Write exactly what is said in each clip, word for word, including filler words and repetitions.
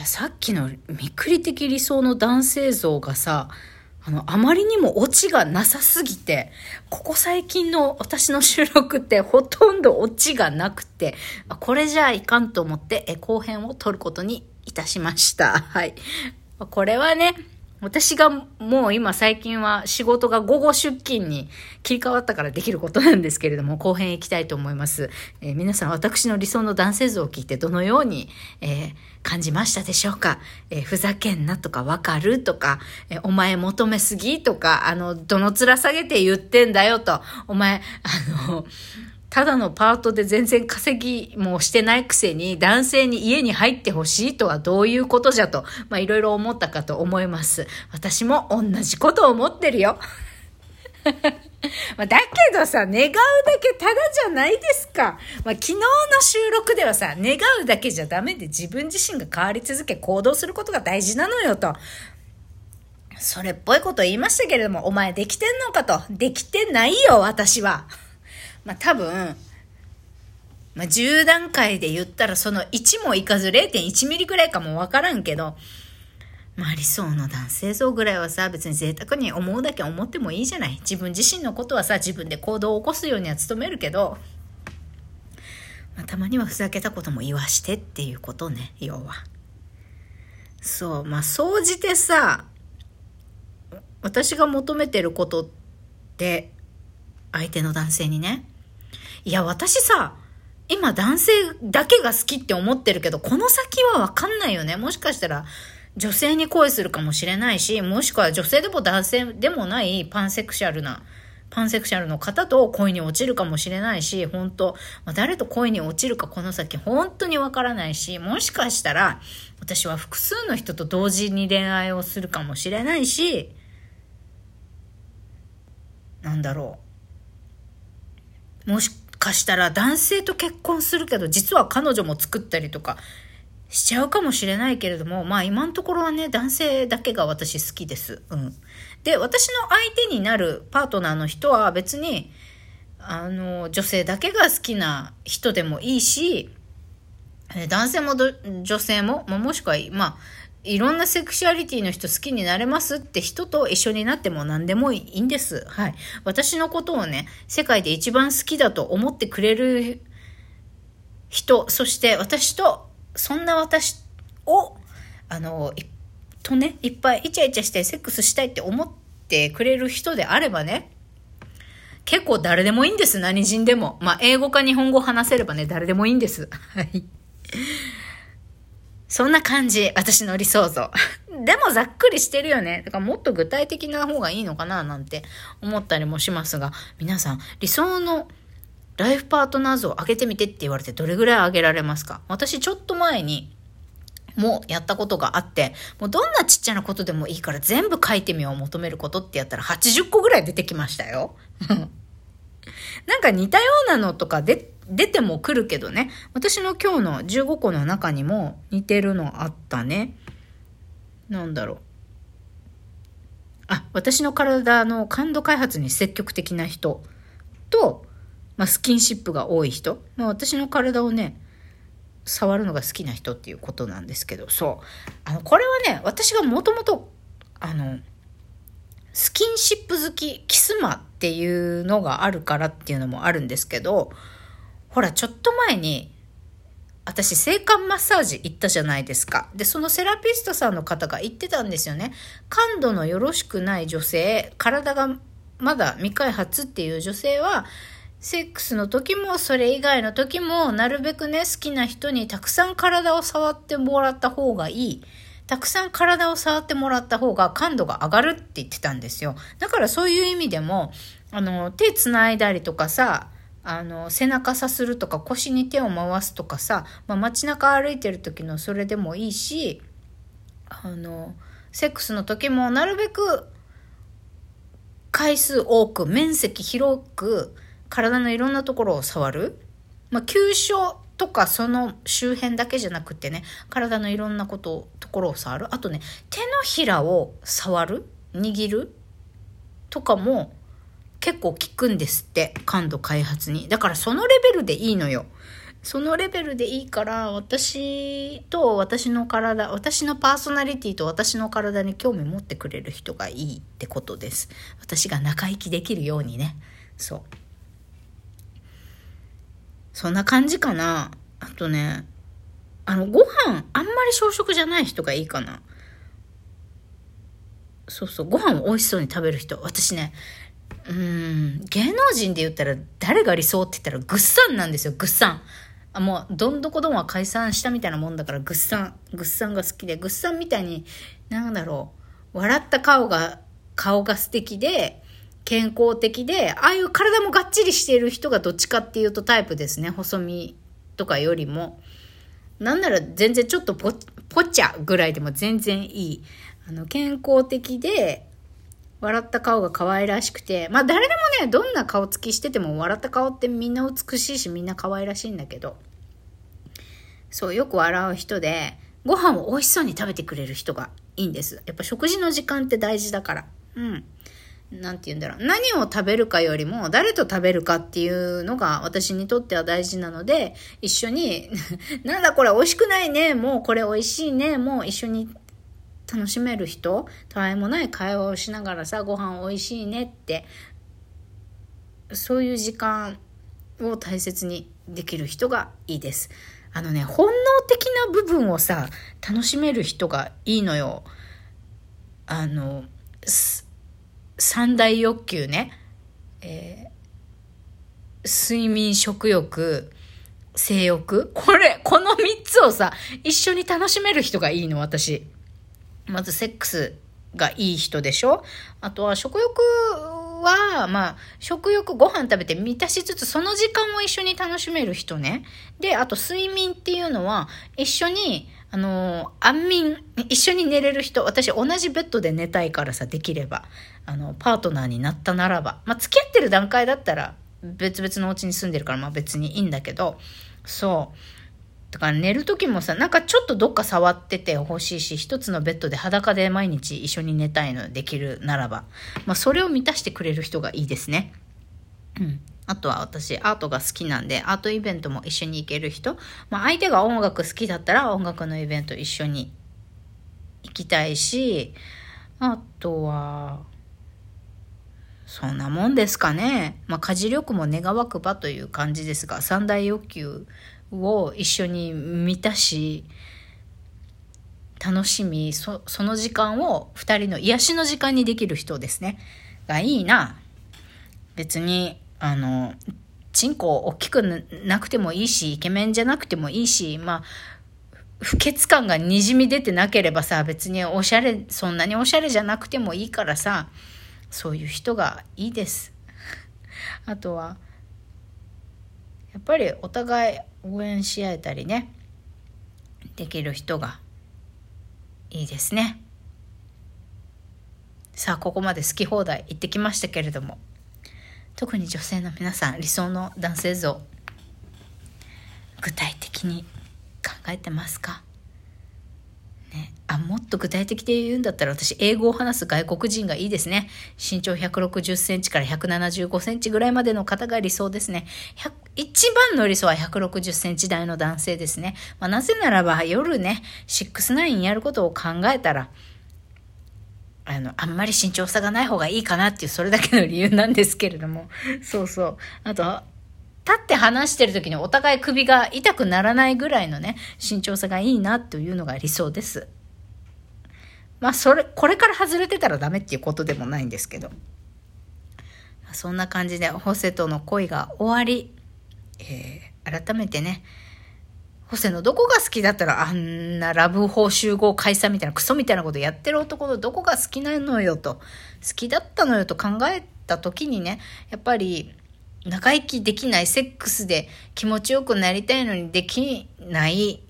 やさっきのみくり的理想の男性像がさ、あのあまりにもオチがなさすぎて、ここ最近の私の収録ってほとんどオチがなくて、これじゃいかんと思ってえ後編を撮ることにいたしました。はい。これはね、私がもう今最近は仕事が午後出勤に切り替わったからできることなんですけれども、後編行きたいと思います。えー、皆さん、私の理想の男性像を聞いてどのように、えー、感じましたでしょうか。えー、ふざけんなとかわかるとか、えー、お前求めすぎとか、あの、どの面下げて言ってんだよと、お前、あの、ただのパートで全然稼ぎもしてないくせに男性に家に入ってほしいとはどういうことじゃと、まあいろいろ思ったかと思います。私も同じことを思ってるよ。だけどさ、願うだけただじゃないですか。まあ、昨日の収録ではさ、願うだけじゃダメで自分自身が変わり続け行動することが大事なのよと。それっぽいこと言いましたけれども、お前できてんのかと。できてないよ、私は。まあ、多分、まあ、じゅう段階で言ったらそのいちもいかず れいてんいち ミリくらいかもわからんけど、まあ理想の男性像ぐらいはさ、別に贅沢に思うだけ思ってもいいじゃない。自分自身のことはさ、自分で行動を起こすようには努めるけど、まあ、たまにはふざけたことも言わしてっていうことね、要は。そう、まあ総じてさ、私が求めてることって、相手の男性にね、いや私さ今男性だけが好きって思ってるけど、この先は分かんないよね。もしかしたら女性に恋するかもしれないし、もしくは女性でも男性でもないパンセクシャルなパンセクシャルの方と恋に落ちるかもしれないし、本当、まあ、誰と恋に落ちるかこの先本当に分からないし、もしかしたら私は複数の人と同時に恋愛をするかもしれないし、なんだろう、もしかしたら男性と結婚するけど実は彼女も作ったりとかしちゃうかもしれないけれども、まあ今のところはね、男性だけが私好きです。うん。で、私の相手になるパートナーの人は別にあの女性だけが好きな人でもいいし、男性も女性も、まあ、もしくはまあいろんなセクシュアリティの人好きになれますって人と一緒になっても何でもいいんです。はい。私のことをね、世界で一番好きだと思ってくれる人、そして私と、そんな私を、あの、いとね、いっぱいイチャイチャしてセックスしたいって思ってくれる人であればね、結構誰でもいいんです。何人でも。まあ、英語か日本語話せればね、誰でもいいんです。はい。そんな感じ、私の理想像。でもざっくりしてるよね。だからもっと具体的な方がいいのかななんて思ったりもしますが、皆さん、理想のライフパートナー像を上げてみてって言われてどれぐらい上げられますか？私ちょっと前にもうやったことがあって、もうどんなちっちゃなことでもいいから全部書いてみよう、求めることってやったらはちじゅっこぐらい出てきましたよ。なんか似たようなのとかで、出ても来るけどね。私の今日のじゅうごこの中にも似てるのあったね。なんだろう。あ、私の体の感度開発に積極的な人と、まあ、スキンシップが多い人。まあ、私の体をね、触るのが好きな人っていうことなんですけど、そう。あの、これはね、私がもともと、あの、スキンシップ好き、キスマっていうのがあるからっていうのもあるんですけど、ほら、ちょっと前に、私、性感マッサージ行ったじゃないですか。で、そのセラピストさんの方が言ってたんですよね。感度のよろしくない女性、体がまだ未開発っていう女性は、セックスの時もそれ以外の時も、なるべくね、好きな人にたくさん体を触ってもらった方がいい。たくさん体を触ってもらった方が感度が上がるって言ってたんですよ。だからそういう意味でも、あの、手つないだりとかさ、あの背中さするとか腰に手を回すとかさ、まあ、街中歩いてる時のそれでもいいし、あのセックスの時もなるべく回数多く面積広く体のいろんなところを触る、まあ、急所とかその周辺だけじゃなくてね、体のいろんなことところを触る、あとね手のひらを触る握るとかも結構効くんですって、感度開発に。だからそのレベルでいいのよ。そのレベルでいいから、私と私の体、私のパーソナリティと私の体に興味持ってくれる人がいいってことです。私が仲生きできるようにね。そうそんな感じかな。あとね、あのご飯あんまり小食じゃない人がいいかな。そうそう、ご飯を美味しそうに食べる人。私ね、うーん、芸能人で言ったら誰が理想って言ったらグッサンなんですよ。グッサン、あ、もうどんどこどんは解散したみたいなもんだから、グッサングッサンが好きで、グッサンみたいに、なんだろう、笑った顔が顔が素敵で健康的で、ああいう体もがっちりしている人がどっちかっていうとタイプですね。細身とかよりも、なんなら全然ちょっとぽぽちゃぐらいでも全然いい。あの健康的で笑った顔が可愛らしくて、まあ誰でもね、どんな顔つきしてても笑った顔ってみんな美しいし、みんな可愛らしいんだけど、そうよく笑う人で、ご飯を美味しそうに食べてくれる人がいいんです。やっぱ食事の時間って大事だから、うん、なんて言うんだろう、何を食べるかよりも誰と食べるかっていうのが私にとっては大事なので、一緒になんだこれ美味しくないね、もうこれ美味しいね、もう一緒に楽しめる人、たわいもない会話をしながらさ、ご飯おいしいねって、そういう時間を大切にできる人がいいです。あのね、本能的な部分をさ楽しめる人がいいのよ。あの三大欲求ね、えー、睡眠、食欲、性欲、これこのみっつをさ一緒に楽しめる人がいいの。私まずセックスがいい人でしょ。あとは食欲は、まあ食欲、ご飯食べて満たしつつその時間も一緒に楽しめる人ね。で、あと睡眠っていうのは一緒にあのー、安眠、一緒に寝れる人。私同じベッドで寝たいからさ、できればあのパートナーになったならば、まあ付き合ってる段階だったら別々のお家に住んでるから、まあ別にいいんだけど、そうだから寝る時もさ、なんかちょっとどっか触っててほしいし、一つのベッドで裸で毎日一緒に寝たいのできるならば、まあそれを満たしてくれる人がいいですね。うん。あとは私アートが好きなんで、アートイベントも一緒に行ける人。まあ相手が音楽好きだったら音楽のイベント一緒に行きたいし、あとはそんなもんですかね。まあ家事力も願わくばという感じですが、三大欲求を一緒に満たし楽しみ、 そ, その時間を二人の癒しの時間にできる人ですねがいいな。別にあのチンコ大きくなくてもいいし、イケメンじゃなくてもいいし、まあ不潔感がにじみ出てなければさ、別におしゃれ、そんなにおしゃれじゃなくてもいいからさ、そういう人がいいです。あとはやっぱりお互い応援し合えたりね、できる人がいいですね。さあ、ここまで好き放題言ってきましたけれども、特に女性の皆さん、理想の男性像、具体的に考えてますかね。あ、もっと具体的で言うんだったら、私英語を話す外国人がいいですね。身長ひゃくろくじゅっセンチからひゃくななじゅうごセンチぐらいまでの方が理想ですね。一番の理想はひゃくろくじゅっセンチ台の男性ですね。まあ、なぜならば夜ね、ろくじゅうきゅうやることを考えたら、あの、あんまり身長差がない方がいいかなっていう、それだけの理由なんですけれども。そうそう。あと、立って話してる時にお互い首が痛くならないぐらいのね、身長差がいいなというのが理想です。まあそれ、これから外れてたらダメっていうことでもないんですけど。そんな感じでホセとの恋が終わり、えー、改めてね、ホセのどこが好きだったら、あんなラブ法集合解散みたいなクソみたいなことやってる男のどこが好きなのよと、好きだったのよと考えた時にね、やっぱり長生きできない、セックスで気持ちよくなりたいのにできない、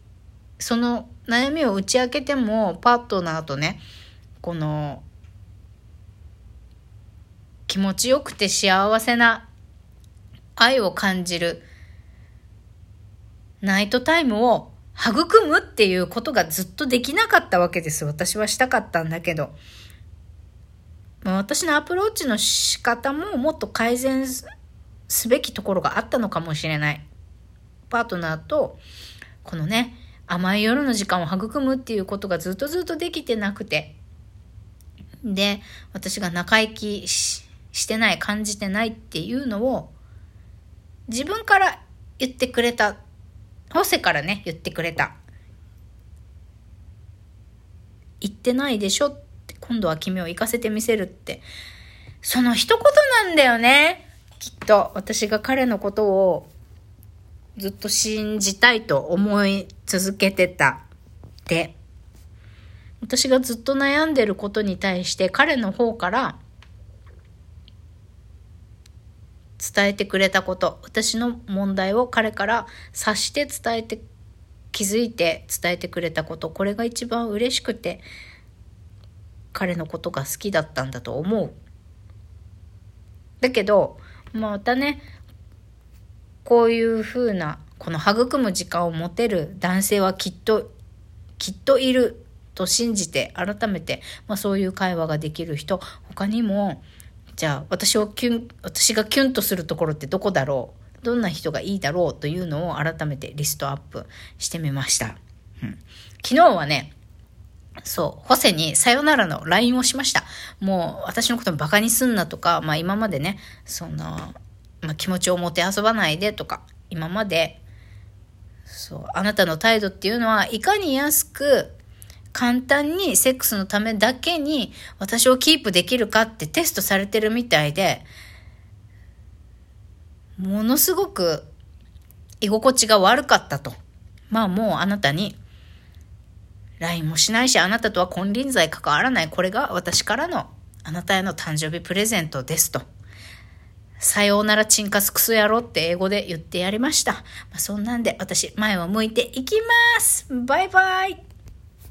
その悩みを打ち明けてもパートナーとね、この気持ちよくて幸せな愛を感じるナイトタイムを育むっていうことがずっとできなかったわけです。私はしたかったんだけど、私のアプローチの仕方ももっと改善すべきところがあったのかもしれないパートナーとこのね甘い夜の時間を育むっていうことがずっとずっとできてなくて、で私が中生き し, してない感じてないっていうのを自分から言ってくれた、ホセからね言ってくれた、言ってないでしょって、今度は君を行かせてみせるって、その一言なんだよね。きっと私が彼のことをずっと信じたいと思い続けてた。で私がずっと悩んでることに対して彼の方から伝えてくれたこと、私の問題を彼から察して伝えて気づいて伝えてくれたこと、これが一番嬉しくて彼のことが好きだったんだと思う。だけどまたねこういう風なこの育む時間を持てる男性はきっときっといると信じて、改めて、まあ、そういう会話ができる人、他にもじゃあ私をキュン私がキュンとするところってどこだろう、どんな人がいいだろうというのを改めてリストアップしてみました、うん、昨日はねそうホセにさよならの ライン をしました。もう私のことバカにすんなとか、まあ、今までねその、まあ、気持ちをもてあそばないでとか、今までそうあなたの態度っていうのはいかに安く簡単にセックスのためだけに私をキープできるかってテストされてるみたいで、ものすごく居心地が悪かったと。まあもうあなたに ライン もしないし、あなたとは金輪際関わらない。これが私からのあなたへの誕生日プレゼントですと。さようならチンカスクソやろって英語で言ってやりました。まあ、そんなんで私前を向いていきます。バイバイ。